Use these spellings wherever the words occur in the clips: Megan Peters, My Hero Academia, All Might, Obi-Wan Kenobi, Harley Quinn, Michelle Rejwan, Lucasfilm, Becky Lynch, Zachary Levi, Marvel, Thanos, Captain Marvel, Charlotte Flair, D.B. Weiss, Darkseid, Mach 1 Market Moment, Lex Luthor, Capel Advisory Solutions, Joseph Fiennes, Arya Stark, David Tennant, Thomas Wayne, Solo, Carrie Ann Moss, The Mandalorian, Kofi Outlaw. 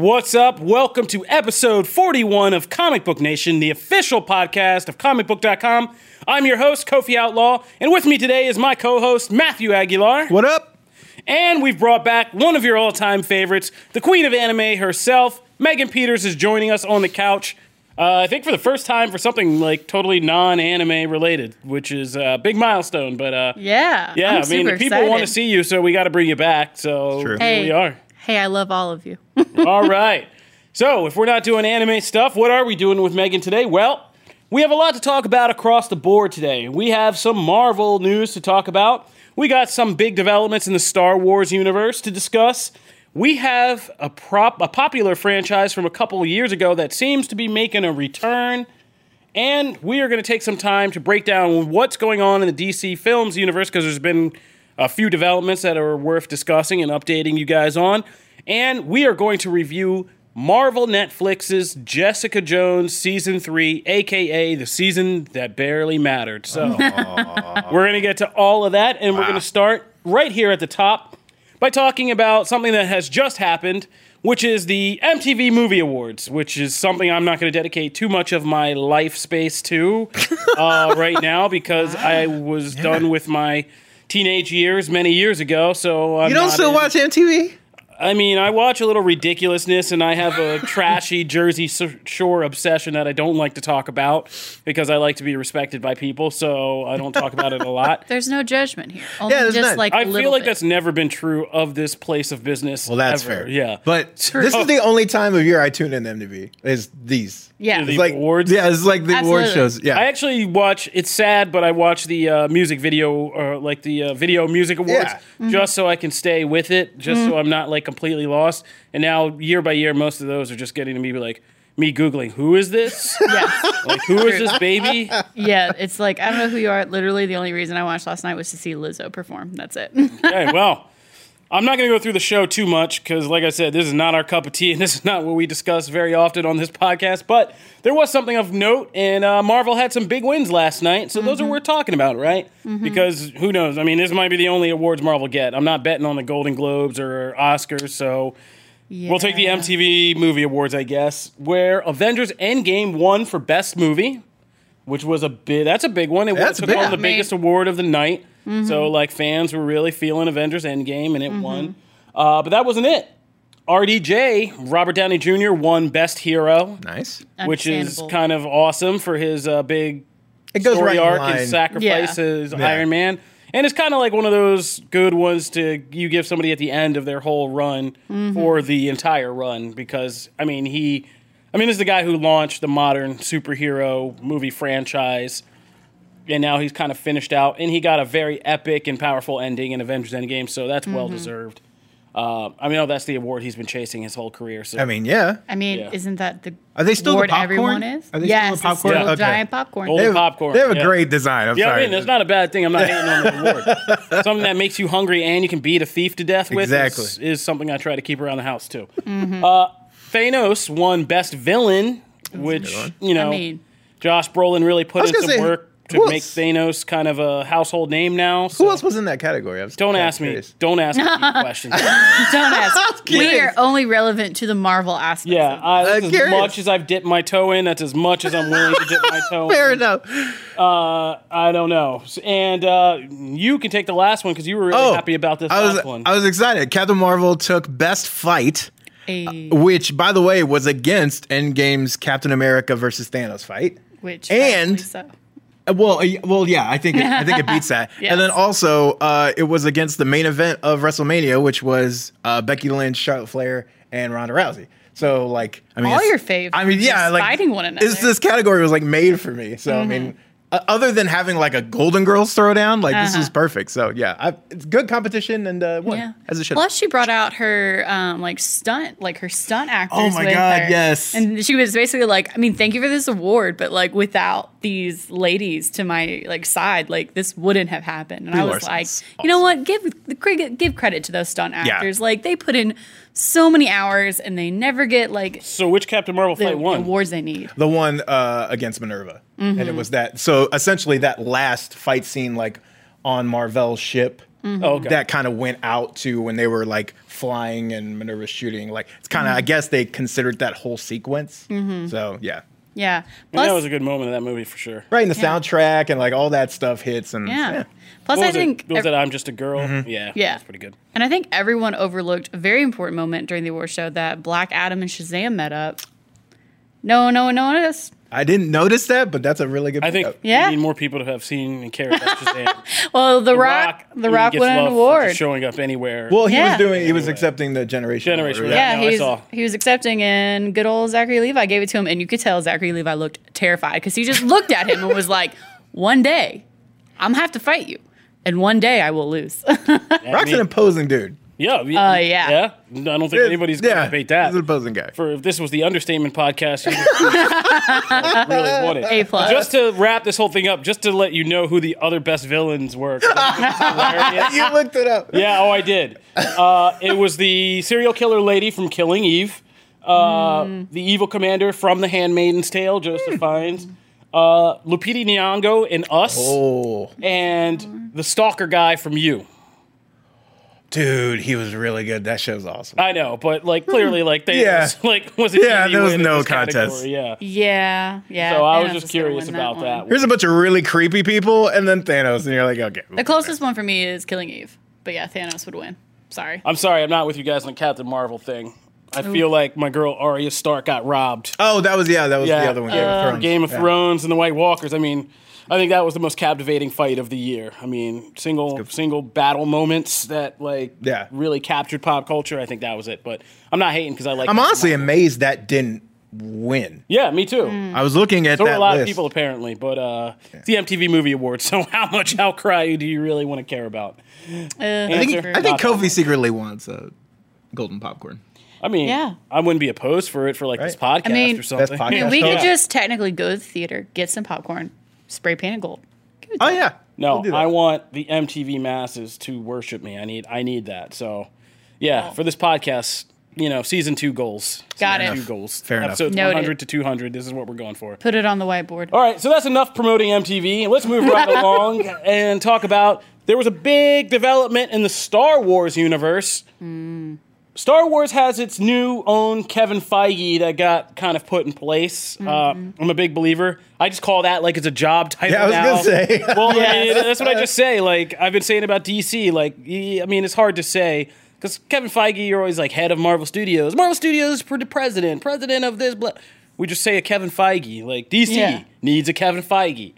What's up? Welcome to episode 41 of Comic Book Nation, the official podcast of ComicBook.com. I'm your host, Kofi Outlaw, and with me today is my co-host, Matthew Aguilar. What up? And we've brought back one of your all-time favorites, the queen of anime herself. Megan Peters is joining us on the couch, I think for the first time for something like totally non-anime related, which is a big milestone. But yeah, I mean, people want to see you, so we got to bring you back. So here we are. Hey, I love all of you. All right. So if we're not doing anime stuff, what are we doing with Megan today? Well, we have a lot to talk about across the board today. We have some Marvel news to talk about. We got some big developments in the Star Wars universe to discuss. We have a popular franchise from a couple of years ago that seems to be making a return. And we are going to take some time to break down what's going on in the DC Films universe, because there's been a few developments that are worth discussing and updating you guys on. And we are going to review Marvel Netflix's Jessica Jones Season 3, a.k.a. the season that barely mattered. So we're going to get to all of that, and we're going to start right here at the top by talking about something that has just happened, which is the MTV Movie Awards, which is something I'm not going to dedicate too much of my life space to right now, because I was done with my teenage years many years ago, so I'm watch MTV? I mean, I watch a little ridiculousness, and I have a trashy Jersey Shore obsession that I don't like to talk about because I like to be respected by people, so I don't talk about it a lot. There's no judgment here. Only I feel like that's never been true of this place of business. Well, that's fair. Yeah. But this is the only time of year I tune in to MTV, is these. Yeah, the awards. Yeah, it's like the award shows. Yeah, I actually watch. It's sad, but I watch the music video, or like the video music awards, just so I can stay with it, just so I'm not like completely lost. And now, year by year, most of those are just getting to me, like me googling, "Who is this? Like, who is this baby?" Yeah, it's like I don't know who you are. Literally, the only reason I watched last night was to see Lizzo perform. That's it. Okay, well, I'm not going to go through the show too much because, like I said, this is not our cup of tea and this is not what we discuss very often on this podcast, but there was something of note, and Marvel had some big wins last night, so those are what we're talking about, right? Because who knows? I mean, this might be the only awards Marvel get. I'm not betting on the Golden Globes or Oscars, so we'll take the MTV Movie Awards, I guess, where Avengers Endgame won for Best Movie, which was that's a big one. It took on the biggest award of the night. So, like, fans were really feeling Avengers Endgame, and it won. But that wasn't it. RDJ, Robert Downey Jr., won Best Hero. Nice. Which is kind of awesome for his big story arc and sacrifice as Iron Man. And it's kind of like one of those good ones to you give somebody at the end of their whole run for the entire run. Because, I mean, this is the guy who launched the modern superhero movie franchise. And now he's kind of finished out, and he got a very epic and powerful ending in Avengers Endgame, so that's well-deserved. That's the award he's been chasing his whole career. So isn't that the award everyone is? Are they still popcorn? It's still giant popcorn. Popcorn. They have a great design. I mean, it's not a bad thing. I'm not hating on the award. Something that makes you hungry and you can beat a thief to death with is something I try to keep around the house, too. Thanos won Best Villain, which, Josh Brolin really put in some work to make Thanos kind of a household name now. So. Who else was in that category? Don't ask me questions. Don't ask. We are only relevant to the Marvel aspect. Yeah, as much as I've dipped my toe in, that's as much as I'm willing to dip my toe in. Fair enough. I don't know. And you can take the last one because you were really happy about this last one. I was excited. Captain Marvel took Best Fight, which, by the way, was against Endgame's Captain America versus Thanos fight. Well, yeah, I think it beats that. Yes. And then also, it was against the main event of WrestleMania, which was Becky Lynch, Charlotte Flair, and Ronda Rousey. So, like, I mean, all your favorites. I mean, yeah, like fighting one another. This category was like made for me. So, I mean, other than having like a Golden Girls throwdown, like this is perfect. So, yeah, it's good competition and won as it should. Plus, she brought out her her stunt actors. Oh my God, yes! And she was basically like, I mean, thank you for this award, but like without these ladies to my like side, like this wouldn't have happened. And I was like, you know what? Give credit to those stunt actors. Yeah. Like they put in so many hours and they never get like. So which Captain Marvel fight won? Awards they need. The one against Minerva, and it was that. So essentially, that last fight scene, like on Marvel's ship that kind of went out to when they were like flying and Minerva shooting. Like it's kind of, I guess they considered that whole sequence. So yeah. Yeah. Plus, that was a good moment in that movie for sure. Right. And the soundtrack and like all that stuff hits. And plus I think that I'm Just a Girl. Yeah. That's pretty good. And I think everyone overlooked a very important moment during the award show that Black Adam and Shazam met up. No one noticed. I didn't notice that, but that's a really good point. I think you need more people to have seen and cared about Shazam. Well, The Rock won an award. Showing up anywhere. Well, he was doing. He was accepting the Generation. He was accepting, and good old Zachary Levi gave it to him, and you could tell Zachary Levi looked terrified because he just looked at him and was like, "One day, I'm gonna have to fight you, and one day I will lose." Rock's an imposing dude. I don't think anybody's going to debate that. He's an opposing guy. If this was the Understatement podcast, you really want it. A+. Just to wrap this whole thing up, just to let you know who the other best villains were. You looked it up. Yeah, I did. It was the serial killer lady from Killing Eve, the evil commander from The Handmaid's Tale, Joseph Fiennes, Lupita Nyong'o in Us, and the stalker guy from You. Dude, he was really good. That show's awesome. I know, but like clearly, like they was it? Yeah, there was no contest. Yeah. So I was just curious about that. Here's a bunch of really creepy people, and then Thanos, and you're like, okay. The closest one for me is Killing Eve, but yeah, Thanos would win. I'm sorry, I'm not with you guys on the Captain Marvel thing. I feel like my girl Arya Stark got robbed. Oh, that was the other one. Game of Thrones and the White Walkers. I mean. I think that was the most captivating fight of the year. I mean, single battle moments that really captured pop culture. I think that was it. But I'm not hating because I like. I'm honestly amazed that didn't win. Yeah, me too. I was looking at that list. There were a lot of people apparently, but it's the MTV Movie Awards. So how much outcry do you really want to care about? I think Kofi secretly wants a golden popcorn. I mean, I wouldn't be opposed for it for this podcast or something. Podcast. I mean, we could just technically go to the theater, get some popcorn. Spray painted gold. No, I want the MTV masses to worship me. I need that. So, for this podcast, season 2 goals. Got it. Goals. Fair enough. Episodes 100 to 200. This is what we're going for. Put it on the whiteboard. All right, so that's enough promoting MTV. Let's move right along and talk about there was a big development in the Star Wars universe. Star Wars has its new own Kevin Feige that got kind of put in place. I'm a big believer. I just call that like it's a job title now. Yeah, I was going to say. Well, that's what I just say. Like, I've been saying about DC. Like, I mean, it's hard to say. Because Kevin Feige, you're always like head of Marvel Studios. Marvel Studios for the president of this. Blah. We just say a Kevin Feige. Like, DC needs a Kevin Feige.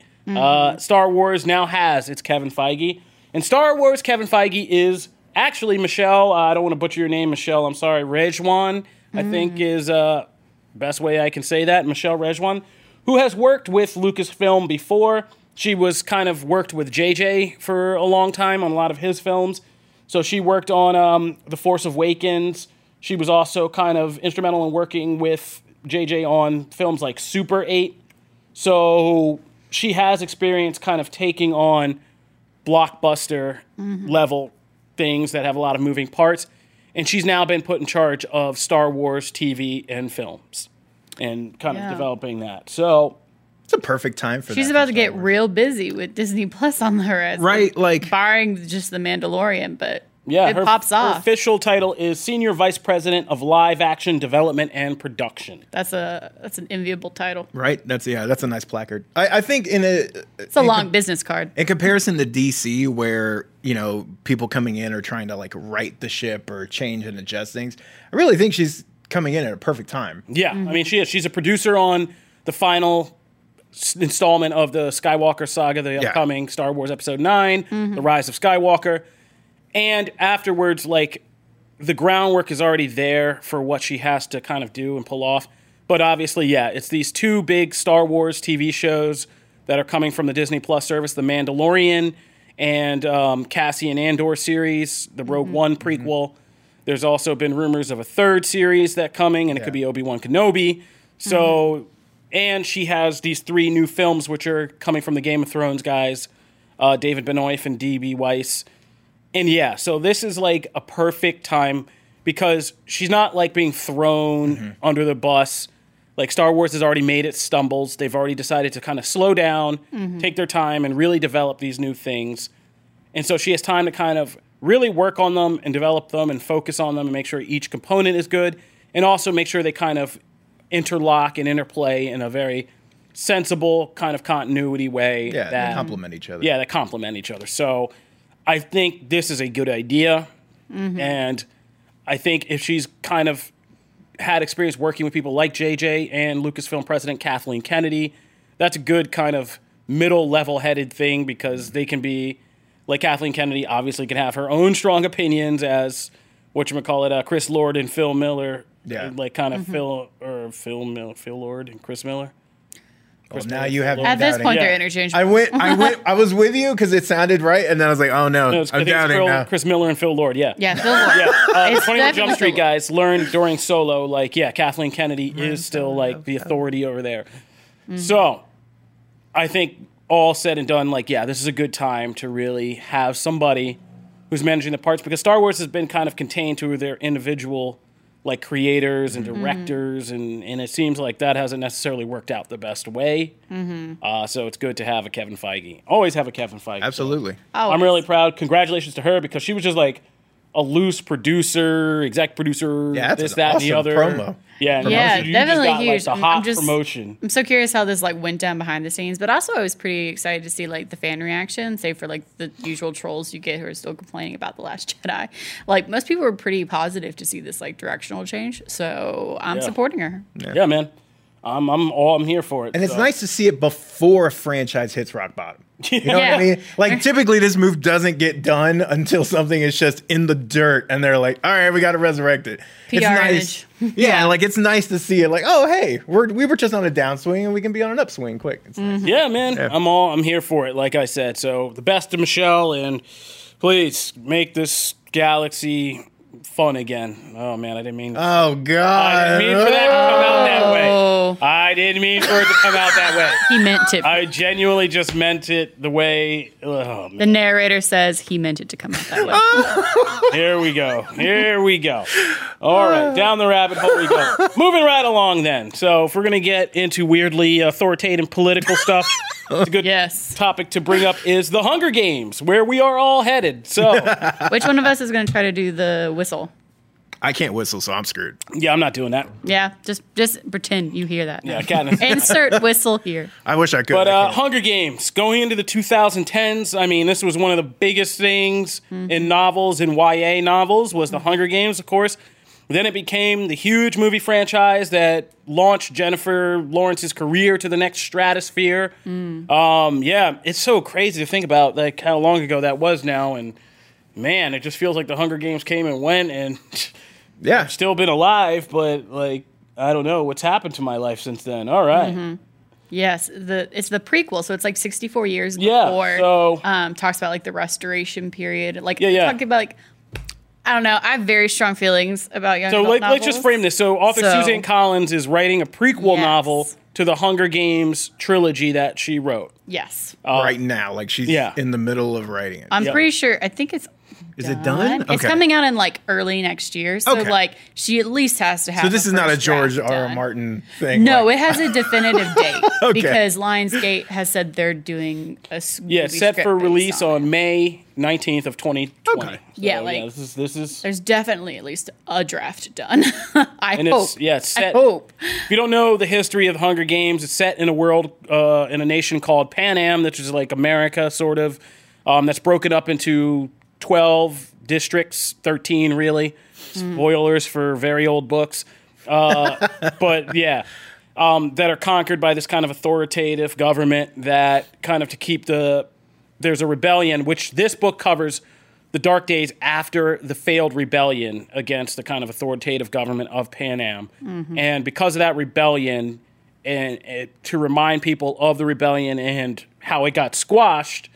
Star Wars now has its Kevin Feige. And Star Wars Kevin Feige is... Actually, Michelle, I don't want to butcher your name, Michelle. I'm sorry. Rejwan, I think is the best way I can say that. Michelle Rejwan, who has worked with Lucasfilm before. She was kind of worked with J.J. for a long time on a lot of his films. So she worked on The Force Awakens. She was also kind of instrumental in working with J.J. on films like Super 8. So she has experience kind of taking on blockbuster level things that have a lot of moving parts, and she's now been put in charge of Star Wars TV and films and kind of developing that. So it's a perfect time for she's about to get real busy with Disney Plus on her end. Right, like barring just The Mandalorian, but it pops off. Her official title is Senior Vice President of Live Action Development and Production. That's an enviable title. Right, that's a nice placard. I think it's a long business card. In comparison to DC, where people coming in are trying to like right the ship or change and adjust things, I really think she's coming in at a perfect time. Yeah, I mean she is. She's a producer on the final installment of the Skywalker saga, the upcoming Star Wars Episode 9, The Rise of Skywalker. And afterwards, like, the groundwork is already there for what she has to kind of do and pull off. But obviously, it's these two big Star Wars TV shows that are coming from the Disney Plus service, The Mandalorian and Cassian Andor series, the Rogue One prequel. There's also been rumors of a third series that's coming, and it could be Obi-Wan Kenobi. So, and she has these 3 new films, which are coming from the Game of Thrones guys, David Benioff and D.B. Weiss. And so this is like a perfect time because she's not like being thrown under the bus. Like Star Wars has already made its stumbles. They've already decided to kind of slow down, take their time, and really develop these new things. And so she has time to kind of really work on them and develop them and focus on them and make sure each component is good, and also make sure they kind of interlock and interplay in a very sensible kind of continuity way. Yeah, they complement each other. Yeah, they complement each other. So I think this is a good idea. Mm-hmm. And I think if she's kind of had experience working with people like JJ and Lucasfilm president Kathleen Kennedy, that's a good kind of middle level-headed thing, because they can be, like Kathleen Kennedy obviously can have her own strong opinions as, whatchamacallit, Chris Lord and Phil Miller. Yeah. Like kind of mm-hmm. Phil Lord and Chris Miller. Well, now you have at this point they're interchangeable. I was with you because it sounded right, and then I was like, oh no I'm doubting now. Chris Miller and Phil Lord, yeah, Phil Lord. The 21 Jump Street guys learned during Solo, like, yeah, Kathleen Kennedy is still like the authority over there. Mm-hmm. So, I think all said and done, like, yeah, this is a good time to really have somebody who's managing the parts, because Star Wars has been kind of contained to their individual, like, creators and directors, mm-hmm. and it seems like that hasn't necessarily worked out the best way. Mm-hmm. So it's good to have a Kevin Feige. Always have a Kevin Feige. Absolutely. I'm really proud. Congratulations to her, because she was just like a loose producer, exec producer, yeah, that's this, that, awesome, and the other. Promo. Yeah, you definitely just got, huge. Like, the hot promotion. I'm so curious how this like went down behind the scenes, but also I was pretty excited to see like the fan reaction, save for like the usual trolls you get who are still complaining about The Last Jedi. Like, most people were pretty positive to see this like directional change, so I'm supporting her. Yeah, man. I'm here for it. And it's nice to see it before a franchise hits rock bottom. You know what I mean? Like, typically this move doesn't get done until something is just in the dirt and they're like, all right, we got to resurrect it. PR it's nice. Yeah, like, it's nice to see it. Like, oh, hey, we were just on a downswing and we can be on an upswing quick. It's nice. Yeah, man. Yeah. I'm here for it, like I said. So the best of Michelle, and please make this galaxy fun again. Oh, man, I didn't mean... Oh, God. I didn't mean for that to come out that way. I didn't mean for it to come out that way. He meant it. I genuinely just meant it the way... Oh, man. The narrator says he meant it to come out that way. Here we go. All right, down the rabbit hole we go. Moving right along then. So if we're going to get into weirdly authoritative political stuff, it's a good topic to bring up is the Hunger Games, where we are all headed. So, which one of us is going to try to do the whistle? I can't whistle, so I'm screwed. Yeah, I'm not doing that. Yeah, just pretend you hear that. Yeah, kind of. Insert whistle here. I wish I could. But Hunger Games, going into the 2010s, I mean, this was one of the biggest things in novels, in YA novels, was the Hunger Games, of course. Then it became the huge movie franchise that launched Jennifer Lawrence's career to the next stratosphere. Mm. Yeah, it's so crazy to think about, like, how long ago that was now, and man, it just feels like the Hunger Games came and went, and I've still been alive, but like, I don't know what's happened to my life since then. All right. Mm-hmm. Yes, it's the prequel, so it's like 64 years before. So, talks about like the restoration period, like talking about like, I don't know. I have very strong feelings about young adult novels. So let's just frame this. So Suzanne Collins is writing a prequel novel to the Hunger Games trilogy that she wrote. Yes. Right now. Like, she's in the middle of writing it. I'm pretty sure. I think it's done. Is it done? Okay. It's coming out in like early next year. So like, she at least has to have. So this is not a George R. Martin thing. No, it has a definitive date because Lionsgate has said they're doing a set for release on May 19th of 2020. Okay. So, this is. There's definitely at least a draft done. I hope. I hope. If you don't know the history of Hunger Games, it's set in a world in a nation called Panem, which is like America, sort of. That's broken up into 12 districts, 13 really. Spoilers for very old books. But that are conquered by this kind of authoritative government that kind of to keep there's a rebellion, which this book covers the dark days after the failed rebellion against the kind of authoritative government of Pan Am. Mm-hmm. And because of that rebellion, and to remind people of the rebellion and how it got squashed,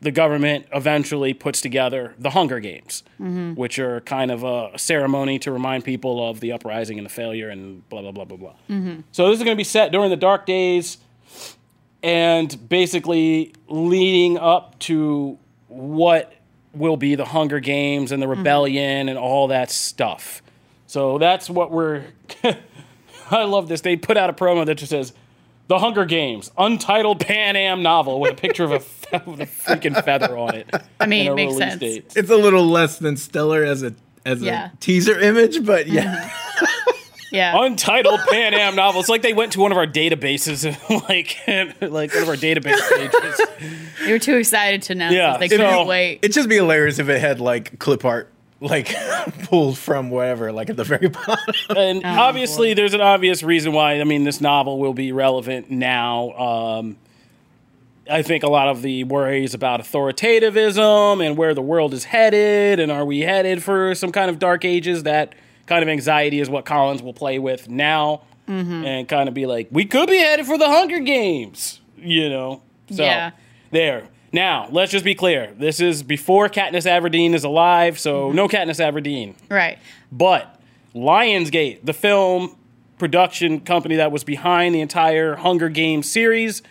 the government eventually puts together the Hunger Games, which are kind of a ceremony to remind people of the uprising and the failure and blah, blah, blah, blah, blah. Mm-hmm. So this is going to be set during the dark days and basically leading up to what will be the Hunger Games and the rebellion and all that stuff. So that's what we're... I love this. They put out a promo that just says, The Hunger Games, untitled Pan Am novel with a picture of with a freaking feather on it. I mean, it makes sense. Date. It's a little less than stellar as a teaser image, but yeah. Yeah. Untitled Pan Am novel. It's like they went to one of our databases, like one of our database pages. They were too excited to know. Yeah, they couldn't wait. It'd just be hilarious if it had like clip art, like pulled from wherever, like at the very bottom. And obviously, there's an obvious reason why. I mean, this novel will be relevant now. I think a lot of the worries about authoritativism and where the world is headed, and are we headed for some kind of dark ages, that kind of anxiety is what Collins will play with now, and kind of be like, we could be headed for the Hunger Games, you know? So, there. Now, let's just be clear. This is before Katniss Everdeen is alive, so no Katniss Everdeen. Right. But Lionsgate, the film production company that was behind the entire Hunger Games series,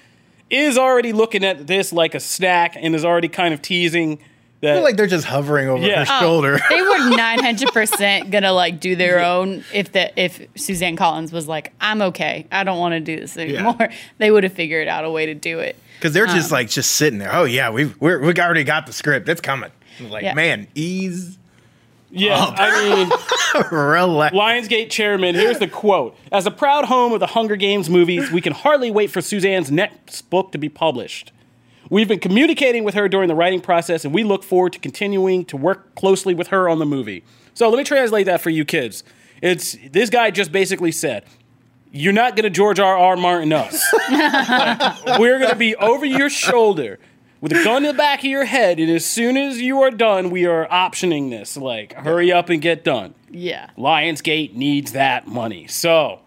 is already looking at this like a snack and is already kind of teasing that. I feel like they're just hovering over her shoulder. They were 900% gonna like do their own. If Suzanne Collins was like, I'm okay, I don't want to do this anymore, they would have figured out a way to do it. Because they're just like just sitting there. Oh yeah, we already got the script. It's coming. Like man, ease. Yeah, up. I mean, relax. Lionsgate chairman, here's the quote. As a proud home of the Hunger Games movies, we can hardly wait for Suzanne's next book to be published. We've been communicating with her during the writing process, and we look forward to continuing to work closely with her on the movie. So let me translate that for you kids. It's this guy just basically said, you're not going to George R.R. Martin us. Like, we're going to be over your shoulder with a gun to the back of your head, and as soon as you are done, we are optioning this. Like, hurry up and get done. Yeah. Lionsgate needs that money. So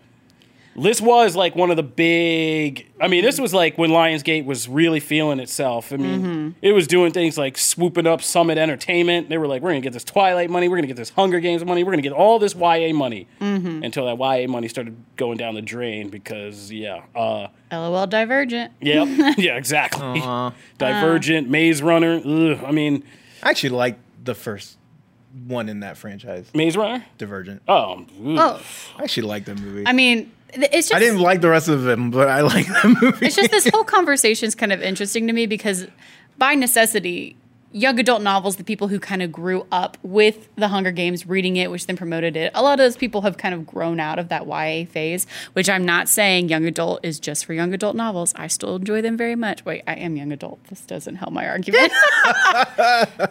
this was like one of the big, I mean, this was like when Lionsgate was really feeling itself. I mean, it was doing things like swooping up Summit Entertainment. They were like, we're going to get this Twilight money. We're going to get this Hunger Games money. We're going to get all this YA money until that YA money started going down the drain because, LOL Divergent. Yep. Yeah, exactly. Divergent, Maze Runner. Ugh, I mean. I actually like the first one in that franchise. Maze Runner? Divergent. Oh. I actually like that movie. I mean. It's just, I didn't like the rest of them, but I like that movie. It's just this whole conversation is kind of interesting to me because, by necessity, young adult novels, the people who kind of grew up with The Hunger Games, reading it, which then promoted it, a lot of those people have kind of grown out of that YA phase, which I'm not saying young adult is just for young adult novels. I still enjoy them very much. Wait, I am young adult. This doesn't help my argument.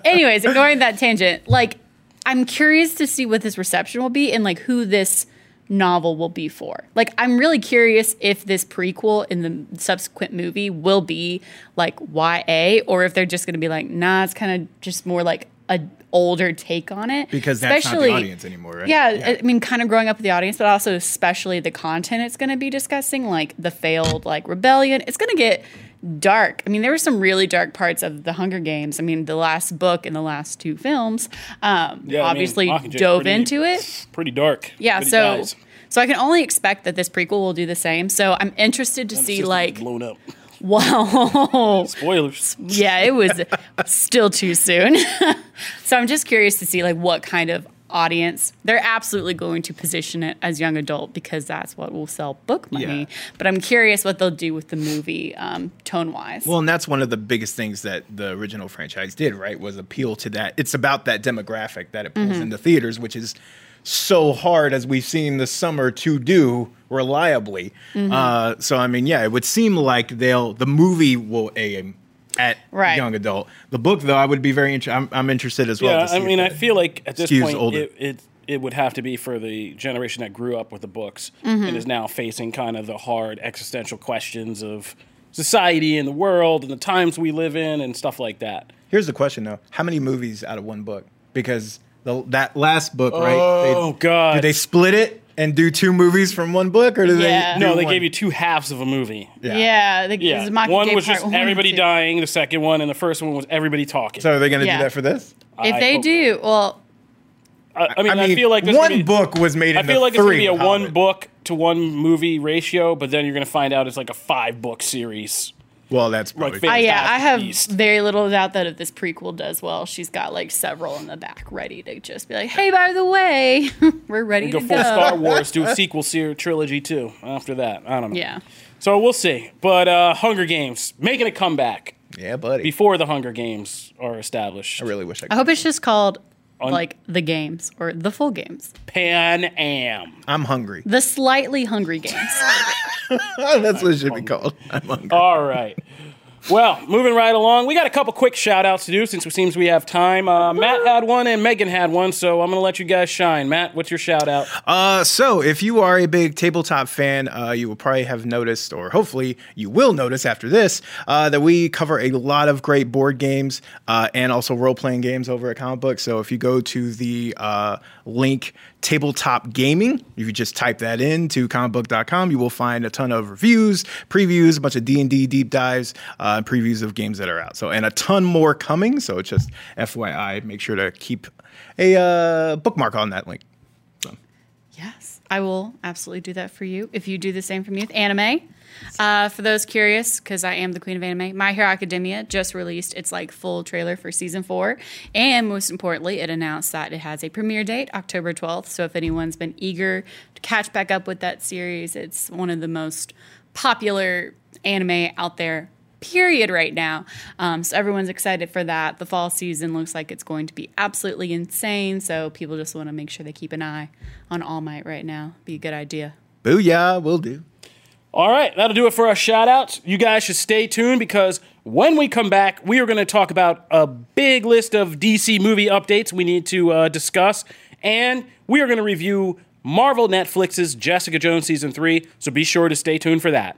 Anyways, ignoring that tangent, like, I'm curious to see what this reception will be and, like, who this novel will be for. Like, I'm really curious if this prequel in the subsequent movie will be like YA, or if they're just going to be like, nah, it's kind of just more like a older take on it. Because that's not the audience anymore, right? Yeah, I mean, kind of growing up with the audience, but also especially the content it's going to be discussing, like the failed like rebellion. It's going to get dark. I mean, there were some really dark parts of The Hunger Games. I mean, the last book and the last two films obviously dove into it. Pretty dark. Yeah, so I can only expect that this prequel will do the same. So I'm interested to see like blown up. Wow. Spoilers. Yeah, it was still too soon. So I'm just curious to see like what kind of audience. They're absolutely going to position it as young adult because that's what will sell book money. Yeah. But I'm curious what they'll do with the movie tone-wise. Well, and that's one of the biggest things that the original franchise did, right, was appeal to that. It's about that demographic that it pulls into theaters, which is so hard, as we've seen this summer, to do reliably. So, I mean, yeah, it would seem like the movie will aim at young adult. The book, though, I would be very interested. I'm interested as well. Yeah, I mean, I feel like at this point, it would have to be for the generation that grew up with the books and is now facing kind of the hard existential questions of society and the world and the times we live in and stuff like that. Here's the question, though. How many movies out of one book? Because that last book, right? Oh, God. Did they split it and do two movies from one book? Or did they? No, they gave you two halves of a movie. One was just everybody dying, the second one, and the first one was everybody talking. So are they going to do that for this? I mean, I feel like one book was made into three. I feel like it's going to be a one book to one movie ratio, but then you're going to find out it's like a 5-book series. Well, that's probably like, I have very little doubt that if this prequel does well, she's got like several in the back ready to just be like, hey, by the way, we're ready to go. Full Star Wars, do a sequel trilogy too after that. I don't know. Yeah. So we'll see. But Hunger Games, making a comeback. Yeah, buddy. Before the Hunger Games are established. I really wish I could. I hope it's just called like the games or the full games. Pan Am. I'm hungry. The slightly hungry games. That's what it should be called. I'm hungry. All right. Well, moving right along, we got a couple quick shout outs to do since it seems we have time. Matt had one and Megan had one, so I'm going to let you guys shine. Matt, what's your shout out? So if you are a big tabletop fan, you will probably have noticed, or hopefully you will notice after this, that we cover a lot of great board games and also role-playing games over at Comic Book. So if you go to the link Tabletop Gaming, if you just type that in to ComicBook.com, you will find a ton of reviews, previews, a bunch of D&D deep dives, previews of games that are out. So, and a ton more coming. So it's just FYI, make sure to keep a bookmark on that link. So. Yes, I will absolutely do that for you. If you do the same for me with anime, for those curious, because I am the queen of anime, My Hero Academia just released its like full trailer for season 4, and most importantly, it announced that it has a premiere date, October 12th. So if anyone's been eager to catch back up with that series, it's one of the most popular anime out there. Period right now. So everyone's excited for that. The fall season looks like it's going to be absolutely insane. So people just want to make sure they keep an eye on All Might right now. Be a good idea. Booyah, will do. All right, that'll do it for our shout-outs. You guys should stay tuned because when we come back, we are going to talk about a big list of DC movie updates we need to discuss. And we are going to review Marvel Netflix's Jessica Jones Season 3, so be sure to stay tuned for that.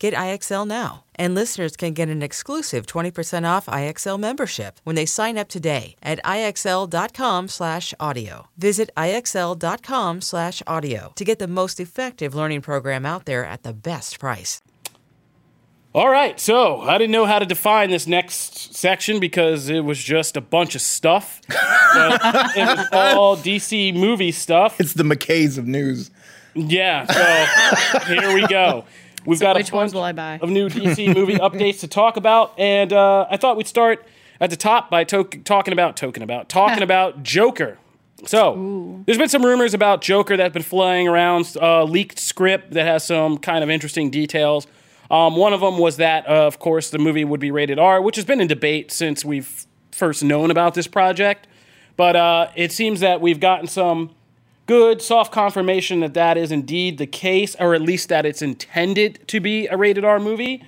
Get IXL now, and listeners can get an exclusive 20% off IXL membership when they sign up today at IXL.com/audio. Visit IXL.com/audio to get the most effective learning program out there at the best price. All right, so I didn't know how to define this next section because it was just a bunch of stuff. It was all DC movie stuff. It's the McKays of news. Yeah, so here we go. We've got a bunch of new DC movie updates to talk about, and I thought we'd start at the top by talking about Joker. So, There's been some rumors about Joker that's been flying around, leaked script that has some kind of interesting details. One of them was that, of course, the movie would be rated R, which has been in debate since we've first known about this project, but it seems that we've gotten some good, soft confirmation that that is indeed the case, or at least that it's intended to be a rated R movie.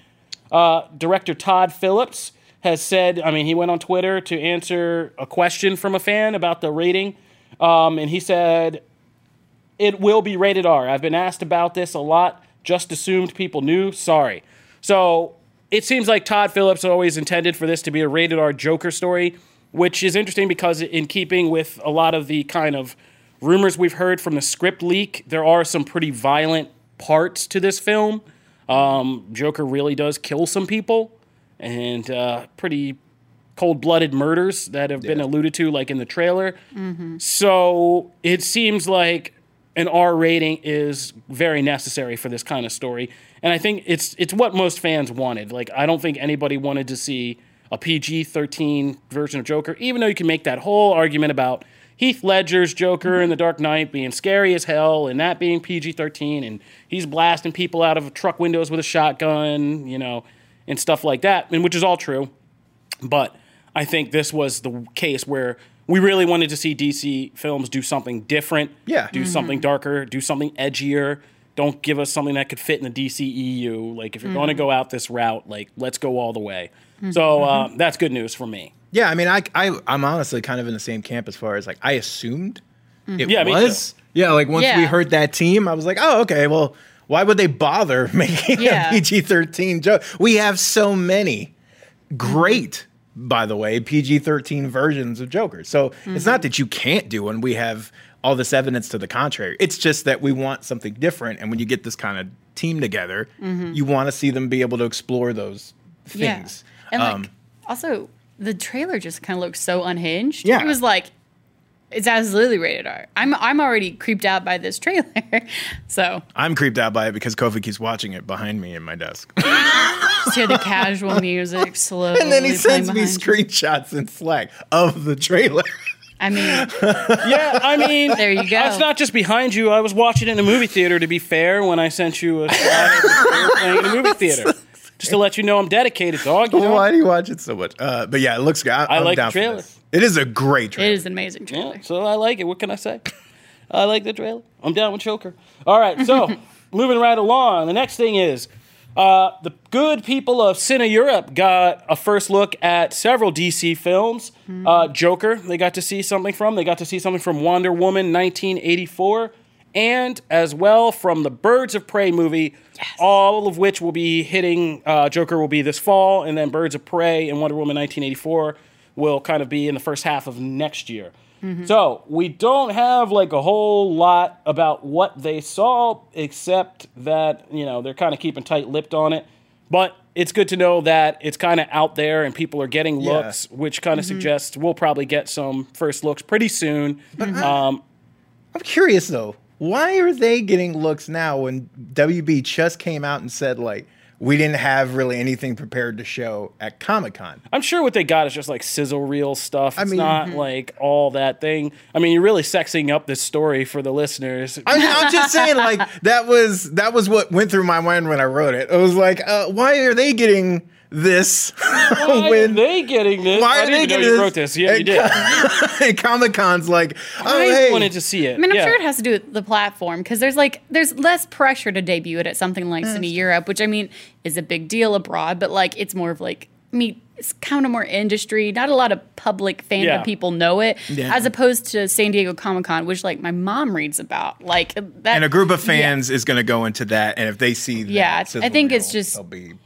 Director Todd Phillips has said, he went on Twitter to answer a question from a fan about the rating, and he said, "It will be rated R. I've been asked about this a lot, just assumed people knew, sorry." So it seems like Todd Phillips always intended for this to be a rated R Joker story, which is interesting because in keeping with a lot of the kind of rumors we've heard from the script leak, there are some pretty violent parts to this film. Joker really does kill some people, and pretty cold-blooded murders that have been alluded to, like in the trailer. Mm-hmm. So it seems like an R rating is very necessary for this kind of story, and I think it's what most fans wanted. Like, I don't think anybody wanted to see a PG-13 version of Joker, even though you can make that whole argument about Heath Ledger's Joker in The Dark Knight being scary as hell and that being PG-13, and he's blasting people out of truck windows with a shotgun, and stuff like that, and which is all true. But I think this was the case where we really wanted to see DC Films do something different, do something darker, do something edgier, Don't give us something that could fit in the DCEU. Like, if you're going to go out this route, like, let's go all the way. So that's good news for me. Yeah, I mean, I'm honestly kind of in the same camp as far as, like, I assumed it was. Yeah, like, once we heard that team, I was like, oh, okay, well, why would they bother making a PG-13 joke? We have so many great, by the way, PG-13 versions of Joker. So it's not that you can't do one. We have all this evidence to the contrary. It's just that we want something different. And when you get this kind of team together, you want to see them be able to explore those things. Yeah. And like, also, the trailer just kind of looked so unhinged. Yeah. It was like, it's absolutely rated R. I'm already creeped out by this trailer. So I'm creeped out by it because Kofi keeps watching it behind me in my desk. Just hear the casual music slowly. And then he sends me screenshots in Slack of the trailer. I mean, there you go. It's not just behind you. I was watching it in a movie theater, to be fair, when I sent you a shot playing in a movie theater. Just to let you know I'm dedicated, dog. You know? Why do you watch it so much? But yeah, it looks good. I like the trailer. It is a great trailer. It is an amazing trailer. Yeah, so I like it. What can I say? I like the trailer. I'm down with Joker. All right, so moving right along. The next thing is the good people of Cine Europe got a first look at several DC films. Joker, they got to see something from. They got to see something from Wonder Woman 1984, and as well from the Birds of Prey movie, all of which will be hitting, Joker will be this fall, and then Birds of Prey and Wonder Woman 1984 will kind of be in the first half of next year. So we don't have like a whole lot about what they saw, except that, you know, they're kind of keeping tight-lipped on it. But it's good to know that it's kind of out there and people are getting looks, which kind of suggests we'll probably get some first looks pretty soon. But I'm curious, though. Why are they getting looks now when WB just came out and said, like, we didn't have really anything prepared to show at Comic-Con? I'm sure what they got is just, like, sizzle reel stuff. It's not, like, all that thing. I mean, you're really sexing up this story for the listeners. I'm just saying, like, that was what went through my mind when I wrote it. It was like, why are they getting this? Why are they getting this? You wrote this. Yeah, you did. And Comic-Con's like, I wanted to see it. I mean, I'm sure it has to do with the platform, because there's less pressure to debut it at something like Cine Europe, which, I mean, is a big deal abroad, but like it's more of like, I mean, it's kind of more industry. Not a lot of public fandom people know it, as opposed to San Diego Comic-Con, which like my mom reads about. Like that, and a group of fans is going to go into that, and if they see that, I think it's just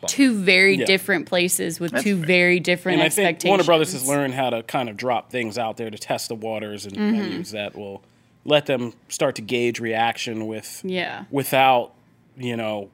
two very different places with two very different expectations. I think Warner Brothers has learned how to kind of drop things out there to test the waters and venues that will let them start to gauge reaction without, you know,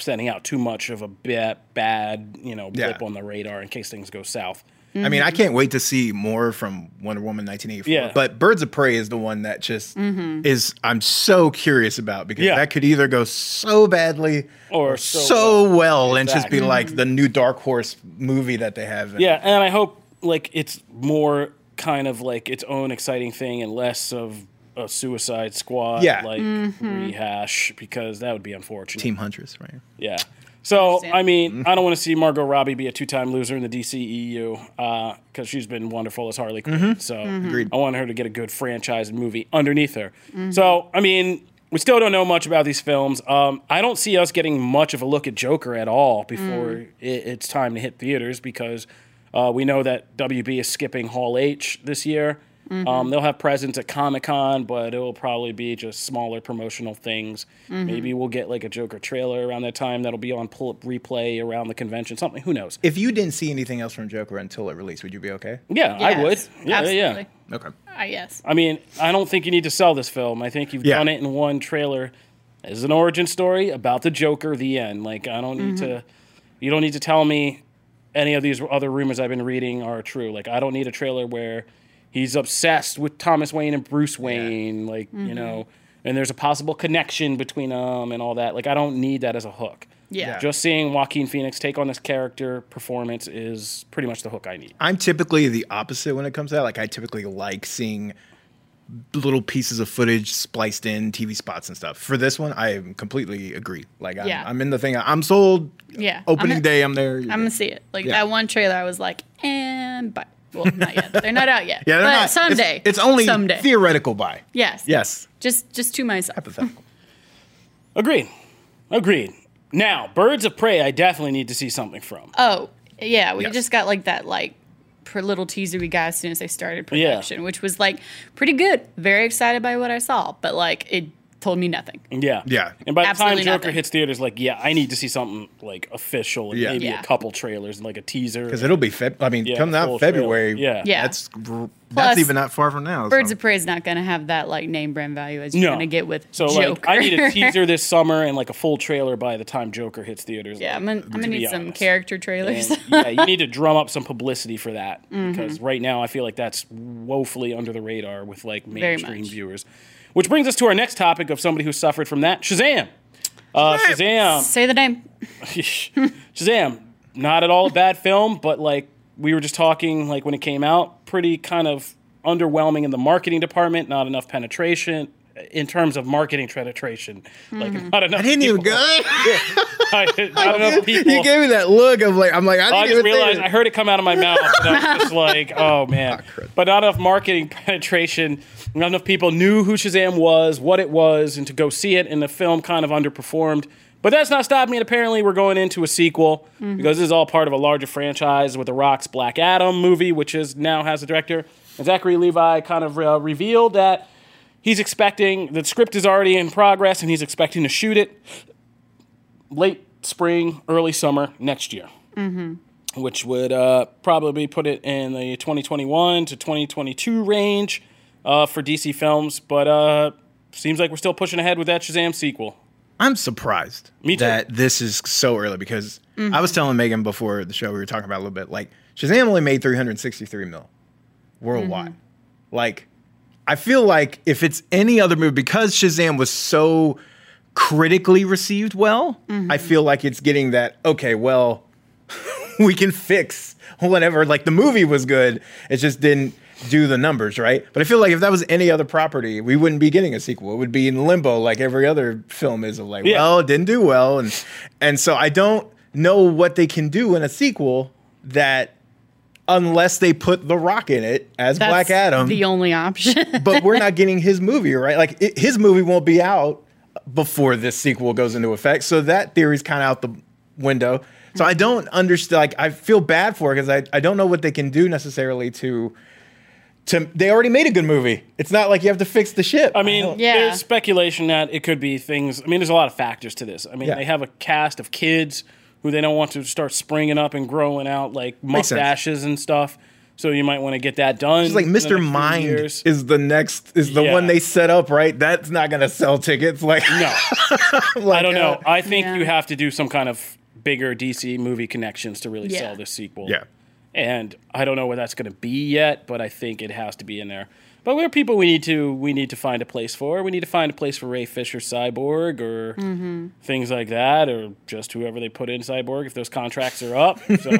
sending out too much of a bad, you know, blip on the radar in case things go south. I mean, I can't wait to see more from Wonder Woman 1984. Yeah. But Birds of Prey is the one that just is, I'm so curious about, because that could either go so badly or so well and just be like the new Dark Horse movie that they have. And I hope like it's more kind of like its own exciting thing and less of a Suicide Squad rehash, because that would be unfortunate. Team Huntress, right? Yeah. So, I mean, I don't want to see Margot Robbie be a two-time loser in the DCEU, because she's been wonderful as Harley Quinn. So agreed. I want her to get a good franchise movie underneath her. So, I mean, we still don't know much about these films. I don't see us getting much of a look at Joker at all before it's time to hit theaters, because we know that WB is skipping Hall H this year. They'll have presence at Comic-Con, but it'll probably be just smaller promotional things. Maybe we'll get like a Joker trailer around that time that'll be on pull-up replay around the convention, something. Who knows? If you didn't see anything else from Joker until it released, would you be okay? Yeah, yes, I would. Yeah, absolutely. Yeah. Okay. Yes. I mean, I don't think you need to sell this film. I think you've done it in one trailer as an origin story about the Joker, the end. Like, I don't need to... You don't need to tell me any of these other rumors I've been reading are true. Like, I don't need a trailer where... he's obsessed with Thomas Wayne and Bruce Wayne, like, you know, and there's a possible connection between them and all that. Like, I don't need that as a hook. Yeah. Just seeing Joaquin Phoenix take on this character performance is pretty much the hook I need. I'm typically the opposite when it comes to that. Like, I typically like seeing little pieces of footage spliced in, TV spots and stuff. For this one, I completely agree. Like, I'm in the thing. I'm sold. Yeah. Opening day, I'm there. I'm going to see it. Like, that one trailer, I was like, and bye. Well, not yet. They're not out yet. Yeah, but not. Someday. It's only someday. Theoretical buy. Yes. Just to myself. Hypothetical. Agreed. Now, Birds of Prey, I definitely need to see something from. Oh, yeah. We just got like that little teaser we got as soon as they started production, which was like pretty good. Very excited by what I saw, but like it told me nothing. Yeah. Yeah. And by the time Joker hits theaters, like, yeah, I need to see something like official and maybe a couple trailers and like a teaser. Because it'll be coming out February. Trailer. Yeah. That's even not far from now. Birds of Prey is not going to have that like name brand value as you're going to get with Joker. Like, I need a teaser this summer and like a full trailer by the time Joker hits theaters. Yeah, like, I'm going to need some character trailers. And, you need to drum up some publicity for that because right now I feel like that's woefully under the radar with like mainstream viewers. Which brings us to our next topic of somebody who suffered from that. Shazam. Shazam. Say the name. Shazam. Not at all a bad film, but like we were just talking like when it came out, pretty kind of underwhelming in the marketing department, not enough penetration. In terms of marketing penetration. Like not enough. I didn't even go. You gave me that look of like I just realized I heard it come out of my mouth and I was just like, oh man. But not enough marketing penetration. Not enough people knew who Shazam was, what it was, and to go see it, and the film kind of underperformed. But that's not stopping me, and apparently we're going into a sequel, because this is all part of a larger franchise with The Rock's Black Adam movie, which is now has a director. And Zachary Levi kind of revealed that he's expecting, the script is already in progress, and he's expecting to shoot it late spring, early summer next year. Which would probably put it in the 2021 to 2022 range. For DC Films, but seems like we're still pushing ahead with that Shazam sequel. I'm surprised that this is so early because I was telling Megan before the show, we were talking about a little bit, like Shazam only made $363 million worldwide. Like, I feel like if it's any other movie, because Shazam was so critically received well, I feel like it's getting that, okay, well, we can fix whatever. Like, the movie was good, it just didn't do the numbers, right? But I feel like if that was any other property, we wouldn't be getting a sequel. It would be in limbo like every other film is of like, well, it didn't do well. And so I don't know what they can do in a sequel that unless they put The Rock in it as That's Black Adam. The only option. But we're not getting his movie, right? Like his movie won't be out before this sequel goes into effect. So that theory's kind of out the window. So I don't understand. Like, I feel bad for it because I don't know what they can do necessarily they already made a good movie. It's not like you have to fix the ship. I mean, there's speculation that it could be things. I mean, there's a lot of factors to this. I mean, they have a cast of kids who they don't want to start springing up and growing out like mustaches and stuff. So you might want to get that done. It's like Mr. Mind is the one they set up, right? That's not going to sell tickets. Like no, like, I don't know. I think you have to do some kind of bigger DC movie connections to really sell this sequel. Yeah. And I don't know where that's going to be yet, but I think it has to be in there. But we're people we need to find a place for. We need to find a place for Ray Fisher, Cyborg, or things like that, or just whoever they put in Cyborg if those contracts are up. So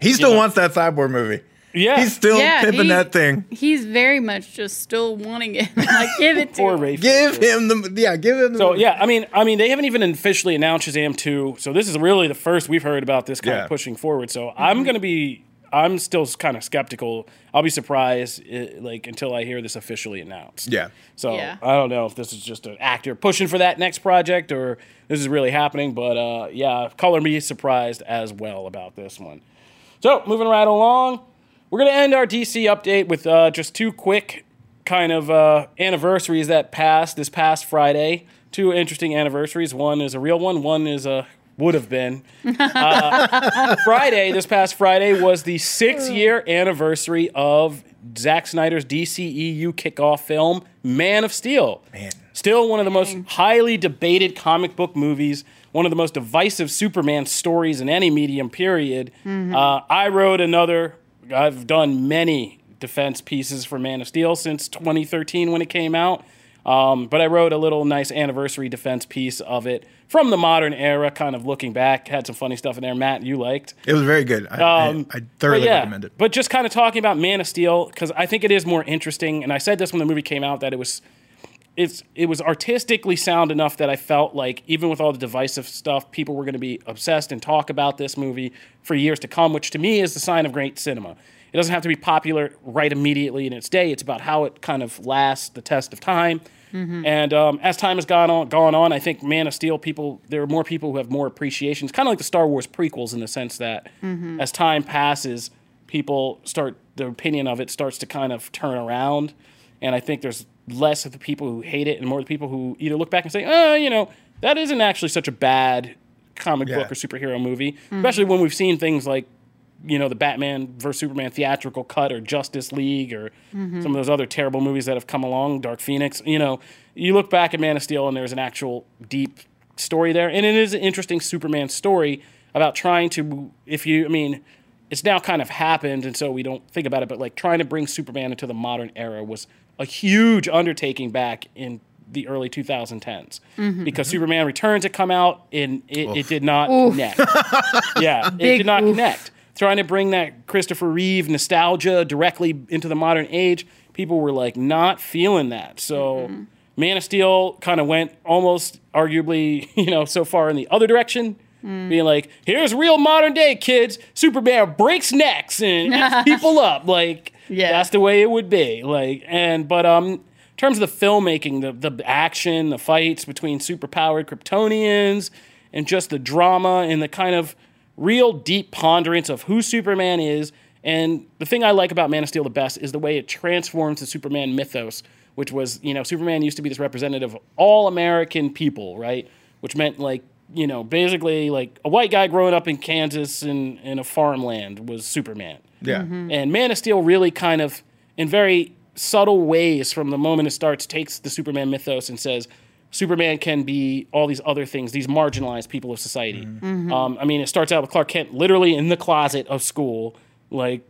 he still wants that Cyborg movie. Yeah, he's still pimping that thing. He's very much just still wanting it. Like, give it to him. Ray Fisher. Give him the. So yeah, I mean, they haven't even officially announced Shazam 2. So this is really the first we've heard about this kind of pushing forward. So I'm still kind of skeptical. I'll be surprised, until I hear this officially announced. Yeah. So I don't know if this is just an actor pushing for that next project or this is really happening. But color me surprised as well about this one. So moving right along. We're going to end our DC update with just two quick kind of anniversaries that passed this past Friday. Two interesting anniversaries. One is a real one. One is a would have been. This past Friday, was the 6-year anniversary of Zack Snyder's DCEU kickoff film, Man of Steel. Man. Still one of the most highly debated comic book movies. One of the most divisive Superman stories in any medium, period. I've done many defense pieces for Man of Steel since 2013 when it came out, but I wrote a little nice anniversary defense piece of it from the modern era, kind of looking back. Had some funny stuff in there. Matt, you liked. It was very good. I thoroughly recommend it. But just kind of talking about Man of Steel, because I think it is more interesting, and I said this when the movie came out, that it was artistically sound enough that I felt like even with all the divisive stuff, people were going to be obsessed and talk about this movie for years to come, which to me is the sign of great cinema. It doesn't have to be popular right immediately in its day. It's about how it kind of lasts the test of time. Mm-hmm. And as time has gone on, I think Man of Steel people, there are more people who have more appreciations, kind of like the Star Wars prequels in the sense that mm-hmm. as time passes, people start, their opinion of it starts to kind of turn around. And I think there's less of the people who hate it and more of the people who either look back and say, oh, you know, that isn't actually such a bad comic book or superhero movie, mm-hmm. especially when we've seen things like, you know, the Batman vs. Superman theatrical cut or Justice League or mm-hmm. some of those other terrible movies that have come along, Dark Phoenix. You know, you look back at Man of Steel and there's an actual deep story there. And it is an interesting Superman story about trying to, it's now kind of happened and so we don't think about it, but like trying to bring Superman into the modern era was a huge undertaking back in the early 2010s mm-hmm. because Superman Returns had come out and it did not connect. Yeah, it did not connect. Trying to bring that Christopher Reeve nostalgia directly into the modern age, people were like not feeling that. So mm-hmm. Man of Steel kind of went almost arguably, you know, so far in the other direction, being like, here's real modern day kids. Superman breaks necks and eats people up. Like that's the way it would be. Like in terms of the filmmaking, the action, the fights between superpowered Kryptonians and just the drama and the kind of real deep ponderance of who Superman is. And the thing I like about Man of Steel the best is the way it transforms the Superman mythos, which was, you know, Superman used to be this representative of all American people, right? Which meant like, you know, basically like a white guy growing up in Kansas in a farmland was Superman. Yeah. Mm-hmm. And Man of Steel really kind of, in very subtle ways from the moment it starts, takes the Superman mythos and says, Superman can be all these other things, these marginalized people of society. Mm-hmm. It starts out with Clark Kent literally in the closet of school, like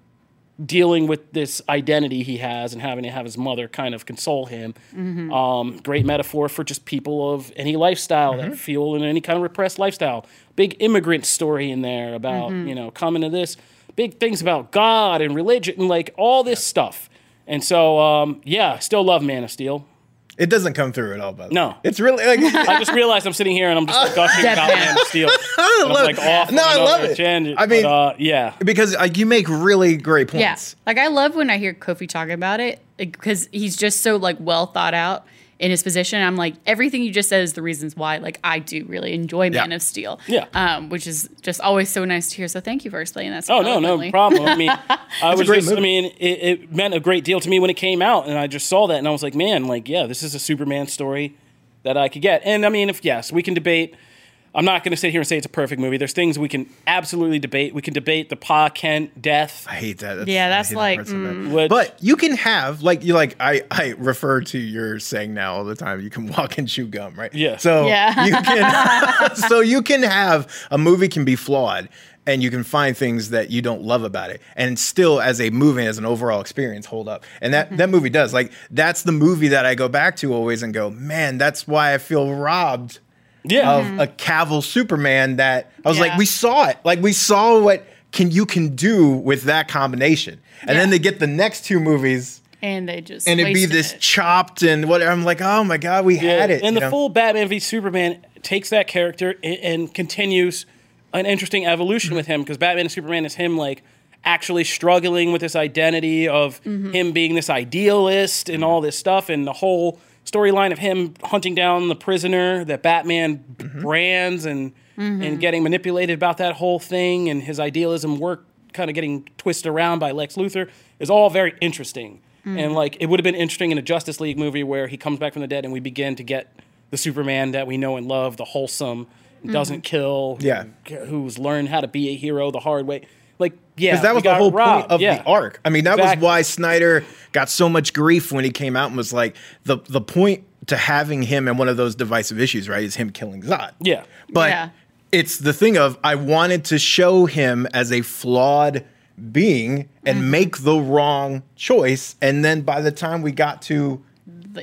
dealing with this identity he has and having to have his mother kind of console him. Mm-hmm. Great metaphor for just people of any lifestyle mm-hmm. that feel in any kind of repressed lifestyle. Big immigrant story in there about, mm-hmm. you know, coming to this. Big things about God and religion and like all this stuff. And so, still love Man of Steel. It doesn't come through at all, by the way. No. It's really like... I just realized I'm sitting here and I'm just gushing about Man of Steel. I love it. No, I love it. Because you make really great points. Yeah. Like, I love when I hear Kofi talk about it because he's just so, like, well thought out in his position. I'm like, everything you just said is the reasons why, like, I do really enjoy Man of Steel. Yeah. Which is just always so nice to hear. So thank you for explaining that. No problem. I mean, it meant a great deal to me when it came out and I just saw that and I was like, man, like, yeah, this is a Superman story that I could get. And I mean, we can debate, I'm not going to sit here and say it's a perfect movie. There's things we can absolutely debate. We can debate the Pa Kent death. I hate that. But you can have I refer to your saying now all the time. You can walk and chew gum, right? Yeah. So you can. So you can have a movie can be flawed, and you can find things that you don't love about it, and still as a movie, as an overall experience, hold up. And that movie does. Like that's the movie that I go back to always and go, man, that's why I feel robbed. Yeah. Of a Cavill Superman that I was like, we saw it. Like, we saw what you can do with that combination. And then they get the next two movies. And they just. And it'd be this chopped and whatever. I'm like, oh my God, we had it. And the full Batman v Superman takes that character and continues an interesting evolution with him because Batman and Superman is him, like, actually struggling with this identity of him being this idealist and all this stuff and the whole storyline of him hunting down the prisoner that Batman brands and getting manipulated about that whole thing and his idealism work kind of getting twisted around by Lex Luthor is all very interesting. Mm-hmm. And like it would have been interesting in a Justice League movie where he comes back from the dead and we begin to get the Superman that we know and love, the wholesome, doesn't kill, who's learned how to be a hero the hard way. Like, because that was the whole point of the arc. I mean, that was why Snyder got so much grief when he came out and was like, the point to having him in one of those divisive issues, right, is him killing Zod. Yeah. But it's the thing of, I wanted to show him as a flawed being and make the wrong choice. And then by the time we got to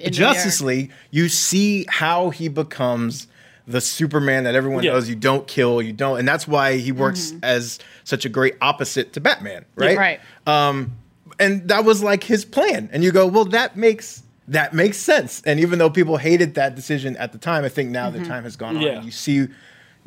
Justice League, you see how he becomes the Superman that everyone knows. You don't kill, and that's why he works as such a great opposite to Batman, right? Yeah, right. And that was like his plan. And you go, well, that makes sense. And even though people hated that decision at the time, I think now the time has gone on. And you see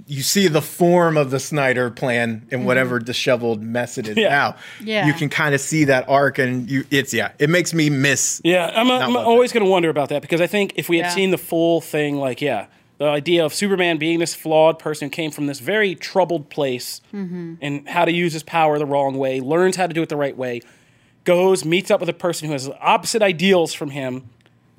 you see the form of the Snyder plan in whatever disheveled mess it is now. Yeah. You can kind of see that arc, and it makes me miss. Yeah, I'm always going to wonder about that, because I think if we had seen the full thing, the idea of Superman being this flawed person who came from this very troubled place and how to use his power the wrong way, learns how to do it the right way, goes, meets up with a person who has opposite ideals from him,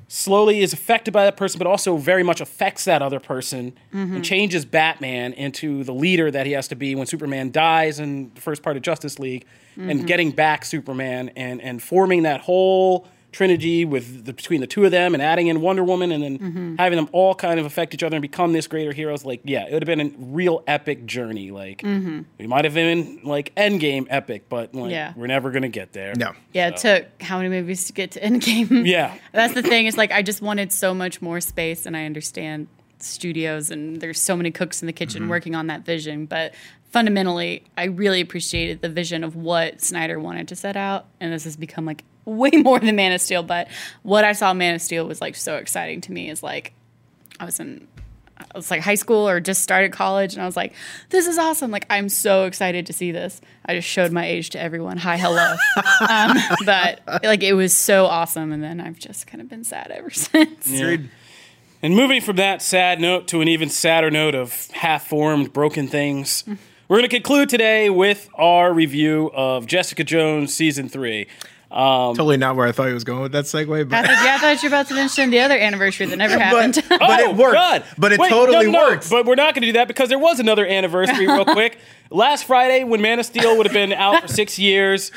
slowly is affected by that person, but also very much affects that other person and changes Batman into the leader that he has to be when Superman dies in the first part of Justice League, and getting back Superman and forming that whole trinity between the two of them and adding in Wonder Woman and then having them all kind of affect each other and become this greater heroes. It would have been a real epic journey. We might have been Endgame epic, but we're never going to get there. No. Yeah, so. It took how many movies to get to Endgame? Yeah. That's the thing. It's I just wanted so much more space, and I understand studios and there's so many cooks in the kitchen working on that vision, but fundamentally, I really appreciated the vision of what Snyder wanted to set out, and this has become way more than Man of Steel, but what I saw in Man of Steel was so exciting to me. Is I was high school or just started college, and I was this is awesome. I'm so excited to see this. I just showed my age to everyone. Hi, hello. But it was so awesome, and then I've just kind of been sad ever since. Yeah. And moving from that sad note to an even sadder note of half-formed, broken things, we're going to conclude today with our review of Jessica Jones Season 3. Totally not where I thought he was going with that segue. But I thought you were about to mention the other anniversary that never happened. But it worked. God. But it works. But we're not going to do that, because there was another anniversary real quick. Last Friday, when Man of Steel would have been out for 6 years.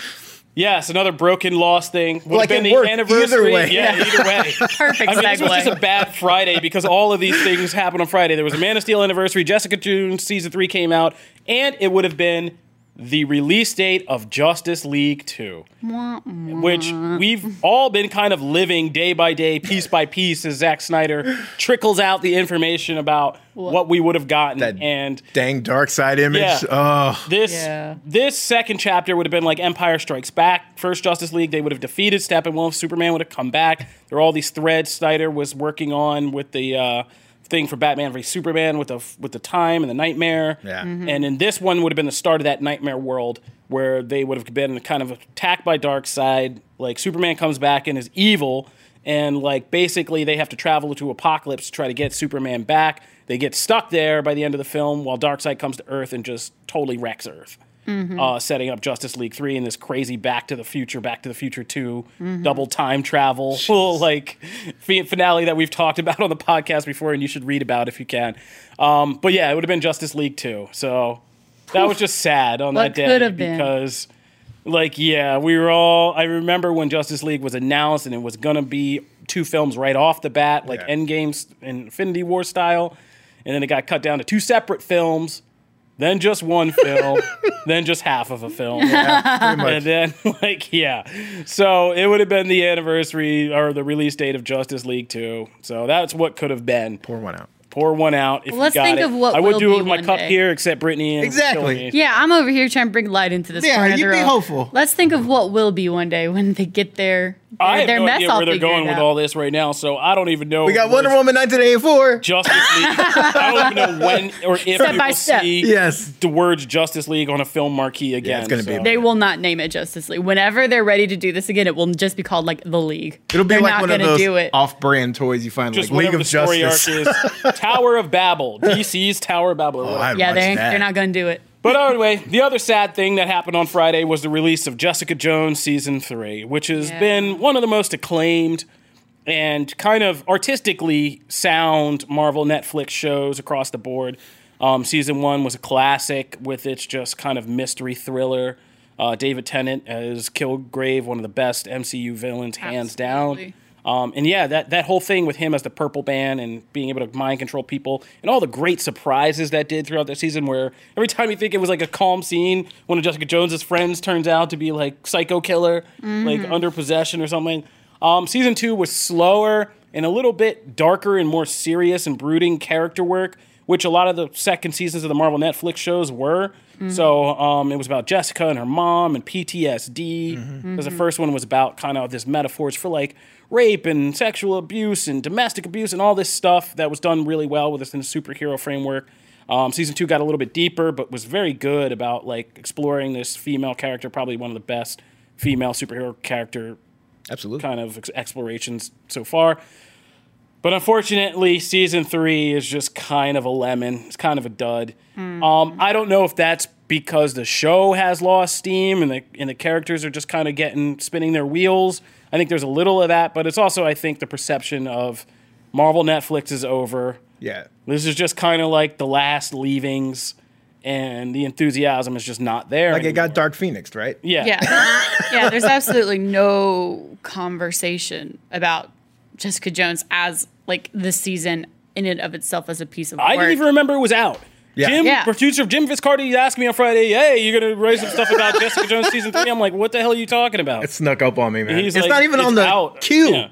Yes, another broken, lost thing. Would have been the anniversary. Either way. Yeah, either way. Perfect segue. This was just a bad Friday, because all of these things happened on Friday. There was a Man of Steel anniversary. Jessica Jones Season 3 came out, and it would have been the release date of Justice League 2, which we've all been kind of living day by day, piece by piece, as Zack Snyder trickles out the information about what we would have gotten. That and dang dark side image. Yeah, this second chapter would have been like Empire Strikes Back. First Justice League, they would have defeated Steppenwolf. Superman would have come back. There were all these threads Snyder was working on with the thing for Batman v Superman with the time and the nightmare. Yeah. And in this one would have been the start of that nightmare world where they would have been kind of attacked by Darkseid. Superman comes back and is evil, and basically they have to travel to Apocalypse to try to get Superman back. They get stuck there by the end of the film while Darkseid comes to Earth and just totally wrecks Earth. Setting up Justice League 3 and this crazy Back to the Future 2, double time travel, full finale that we've talked about on the podcast before, and you should read about if you can. But yeah, it would have been Justice League 2. So that was just sad on that day, because we were all, I remember when Justice League was announced and it was going to be two films right off the bat, Endgame and Infinity War style. And then it got cut down to two separate films. Then just one film, then just half of a film. Yeah, pretty much. And then, So it would have been the anniversary or the release date of Justice League 2. So that's what could have been. Pour one out. I would do it with my cup here, except Brittany. And exactly. Yeah, I'm over here trying to bring light into this. Yeah, you'd be hopeful. Let's think of what will be one day when they get their mess off. I have no idea where they're going with all this right now, so I don't even know. We got Wonder Woman 1984. Justice League. I don't even know when or if we will see the words Justice League on a film marquee again. Yeah, it's going to be. They will not name it Justice League. Whenever they're ready to do this again, it will just be called the League. It'll be one of those off-brand toys you find, League of Justice. Tower of Babel. DC's Tower of Babel. They're not going to do it. But anyway, the other sad thing that happened on Friday was the release of Jessica Jones Season 3, which has been one of the most acclaimed and kind of artistically sound Marvel Netflix shows across the board. Season 1 was a classic with its just kind of mystery thriller. David Tennant as Kilgrave, one of the best MCU villains, hands down. That whole thing with him as the purple band and being able to mind control people and all the great surprises that did throughout that season, where every time you think it was a calm scene, one of Jessica Jones's friends turns out to be psycho killer, under possession or something. Season 2 was slower and a little bit darker and more serious and brooding character work, which a lot of the second seasons of the Marvel Netflix shows were. So it was about Jessica and her mom and PTSD. Because the first one was about kind of this metaphors for rape and sexual abuse and domestic abuse and all this stuff that was done really well with this in the superhero framework. Season 2 got a little bit deeper, but was very good about like exploring this female character, probably one of the best female superhero character absolutely kind of explorations so far. But unfortunately, Season 3 is just kind of a lemon. It's kind of a dud. Mm. I don't know if that's because the show has lost steam and the characters are just kind of spinning their wheels. I think there's a little of that, but it's also, I think, the perception of Marvel Netflix is over. Yeah. This is just kind of like the last leavings, and the enthusiasm is just not there. Like anymore. It got Dark Phoenixed, right? Yeah. Yeah. Yeah, there's absolutely no conversation about Jessica Jones as like the season in and of itself as a piece of work. I didn't even remember it was out. Yeah. Producer Jim Viscardi asked me on Friday, "Hey, you're gonna write some stuff about Jessica Jones season 3?" I'm like, "What the hell are you talking about?" It snuck up on me, man. It's like, not even on the out. Queue. Yeah.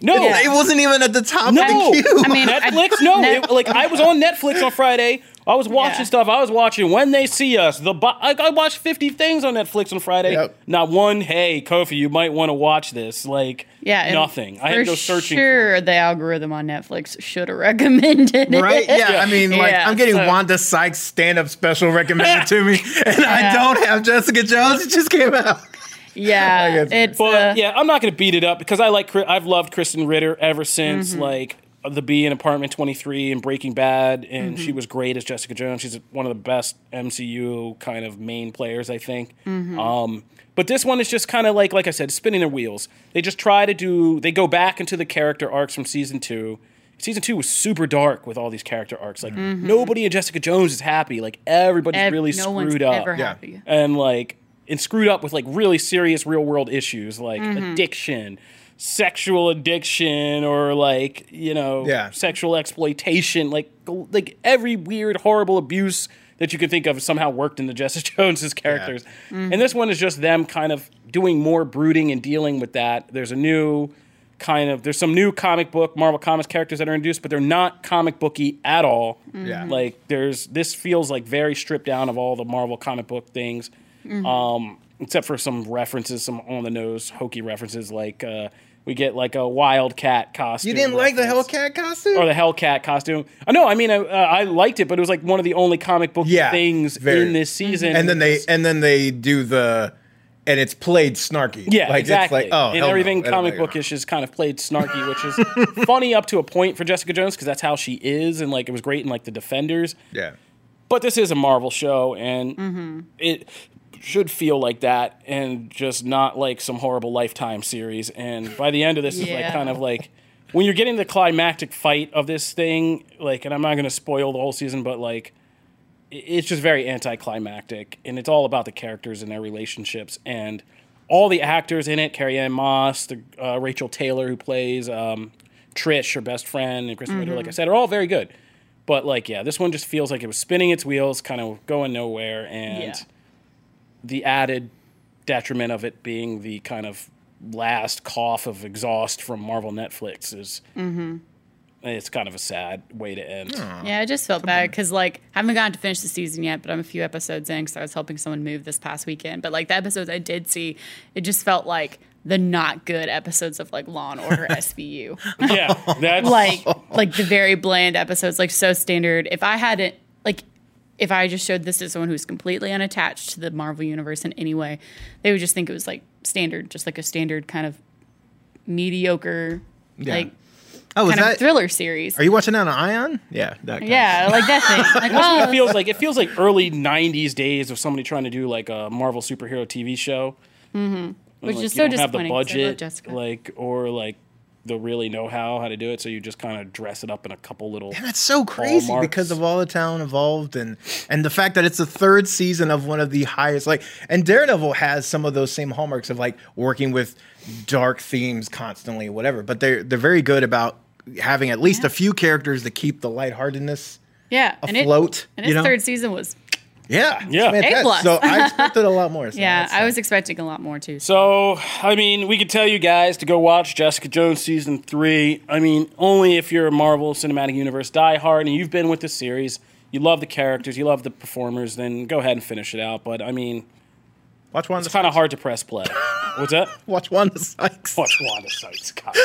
No, it wasn't even at the top of the queue. I mean, Netflix. I was on Netflix on Friday. I was watching stuff. I was watching When They See Us. I watched 50 things on Netflix on Friday. Yep. Not one, hey, Kofi, you might want to watch this. Like, nothing. I had no searching. Sure, the algorithm on Netflix should have recommended it. Right? Yeah, I mean, like, I'm getting Wanda Sykes' stand-up special recommended to me, and I don't have Jessica Jones. It just came out. Yeah. I'm not going to beat it up because I've loved Kristen Ritter ever since, mm-hmm. like, The Bee in Apartment 23 and Breaking Bad, and mm-hmm. she was great as Jessica Jones. She's one of the best MCU kind of main players, I think. Mm-hmm. But this one is just kind of like I said, spinning their wheels. They just they go back into the character arcs from Season 2. Season 2 was super dark with all these character arcs. Like, mm-hmm. nobody in Jessica Jones is happy. Like, everybody's really screwed up. No one's ever happy. And, like, screwed up with, like, really serious real-world issues, like mm-hmm. addiction, sexual addiction, or like, you know, sexual exploitation, like every weird, horrible abuse that you could think of somehow worked into Jessica Jones's characters. Yeah. Mm-hmm. And this one is just them kind of doing more brooding and dealing with that. There's some new comic book, Marvel Comics characters that are introduced, but they're not comic booky at all. Mm-hmm. Yeah. Like, this feels like very stripped down of all the Marvel comic book things. Mm-hmm. Except for some references, some on-the-nose, hokey references, like, we get like a Wildcat costume. You didn't like the Hellcat costume? Or the Hellcat costume. No, I mean, I liked it, but it was like one of the only comic book things in this season. Mm-hmm. And then they do and it's played snarky. Yeah, like, exactly. It's like, and everything comic bookish is kind of played snarky, which is funny up to a point for Jessica Jones, because that's how she is, and like it was great in like The Defenders. Yeah. But this is a Marvel show, and mm-hmm. it should feel like that, and just not like some horrible Lifetime series. And by the end of this is like kind of like when you're getting the climactic fight of this thing, like, and I'm not going to spoil the whole season, but like it's just very anticlimactic, and it's all about the characters and their relationships, and all the actors in it, Carrie Ann Moss, Rachel Taylor, who plays Trish, her best friend, and Kristen mm-hmm. Ritter, like I said, are all very good. But like, this one just feels like it was spinning its wheels, kind of going nowhere, and the added detriment of it being the kind of last cough of exhaust from Marvel Netflix is mm-hmm. it's kind of a sad way to end. Aww. Yeah, I just felt bad because, like, I haven't gotten to finish the season yet, but I'm a few episodes in because I was helping someone move this past weekend. But, like, the episodes I did see, it just felt like the not good episodes of, like, Law & Order SVU. Yeah. That's... like, the very bland episodes, like, so standard. If I just showed this to someone who's completely unattached to the Marvel Universe in any way, they would just think it was like standard, just like a standard kind of mediocre, kind of thriller series. Are you watching that on Ion? Yeah, that. Yeah, like that thing. Like, it feels like early '90s days of somebody trying to do like a Marvel superhero TV show, mm-hmm. which like, is so disappointing. You don't have the budget, the really know how to do it, so you just kind of dress it up in a couple little. And that's so crazy hallmarks. Because of all the talent involved and the fact that it's the third season of one of the highest. Like, and Daredevil has some of those same hallmarks of like working with dark themes constantly, whatever. But they're very good about having at least a few characters to keep the lightheartedness afloat. And its third season was. A+. So I expected a lot more. So I was expecting a lot more too. So, I mean, we could tell you guys to go watch Jessica Jones Season 3. I mean, only if you're a Marvel Cinematic Universe diehard and you've been with the series, you love the characters, you love the performers, then go ahead and finish it out. But, I mean, Watch Wanda. It's kind of hard to press play. What's that? Watch Wanda Sykes. Watch Wanda Sykes. God.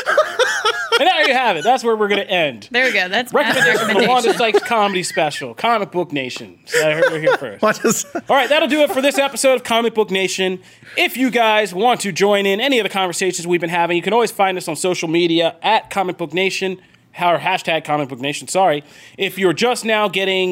And there you have it. That's where we're going to end. There we go. That's recommendation for the Wanda Sykes comedy special, Comic Book Nation. So we're here first. All right, that'll do it for this episode of Comic Book Nation. If you guys want to join in any of the conversations we've been having, you can always find us on social media at Comic Book Nation. Our hashtag Comic Book Nation, sorry. If you're just now getting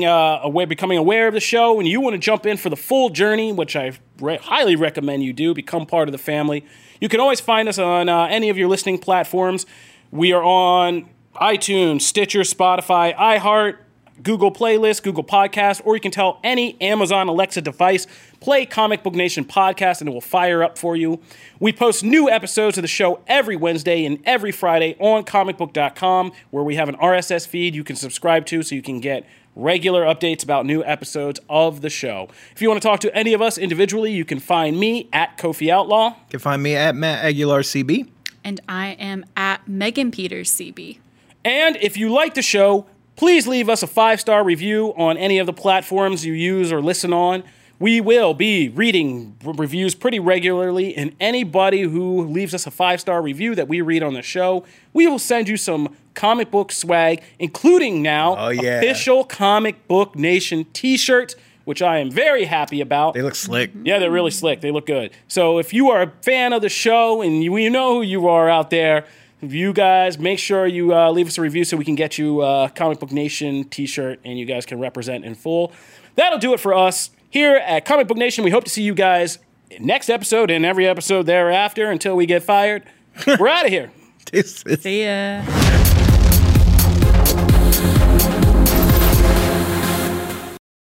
becoming aware of the show and you want to jump in for the full journey, which I highly recommend you do, become part of the family, you can always find us on any of your listening platforms. We are on iTunes, Stitcher, Spotify, iHeart, Google Playlist, Google Podcast, or you can tell any Amazon Alexa device, play Comic Book Nation Podcast, and it will fire up for you. We post new episodes of the show every Wednesday and every Friday on ComicBook.com, where we have an RSS feed you can subscribe to so you can get regular updates about new episodes of the show. If you want to talk to any of us individually, you can find me at Kofi Outlaw. You can find me at Matt Aguilar CB. And I am at Megan Peters CB. And if you like the show, please leave us a 5-star review on any of the platforms you use or listen on. We will be reading reviews pretty regularly, and anybody who leaves us a 5-star review that we read on the show, we will send you some comic book swag, including now official Comic Book Nation t-shirts, which I am very happy about. They look slick. Yeah, they're really slick. They look good. So if you are a fan of the show and you know who you are out there, you guys, make sure you leave us a review so we can get you a Comic Book Nation t-shirt and you guys can represent in full. That'll do it for us here at Comic Book Nation. We hope to see you guys next episode and every episode thereafter until we get fired. We're out of here. See ya.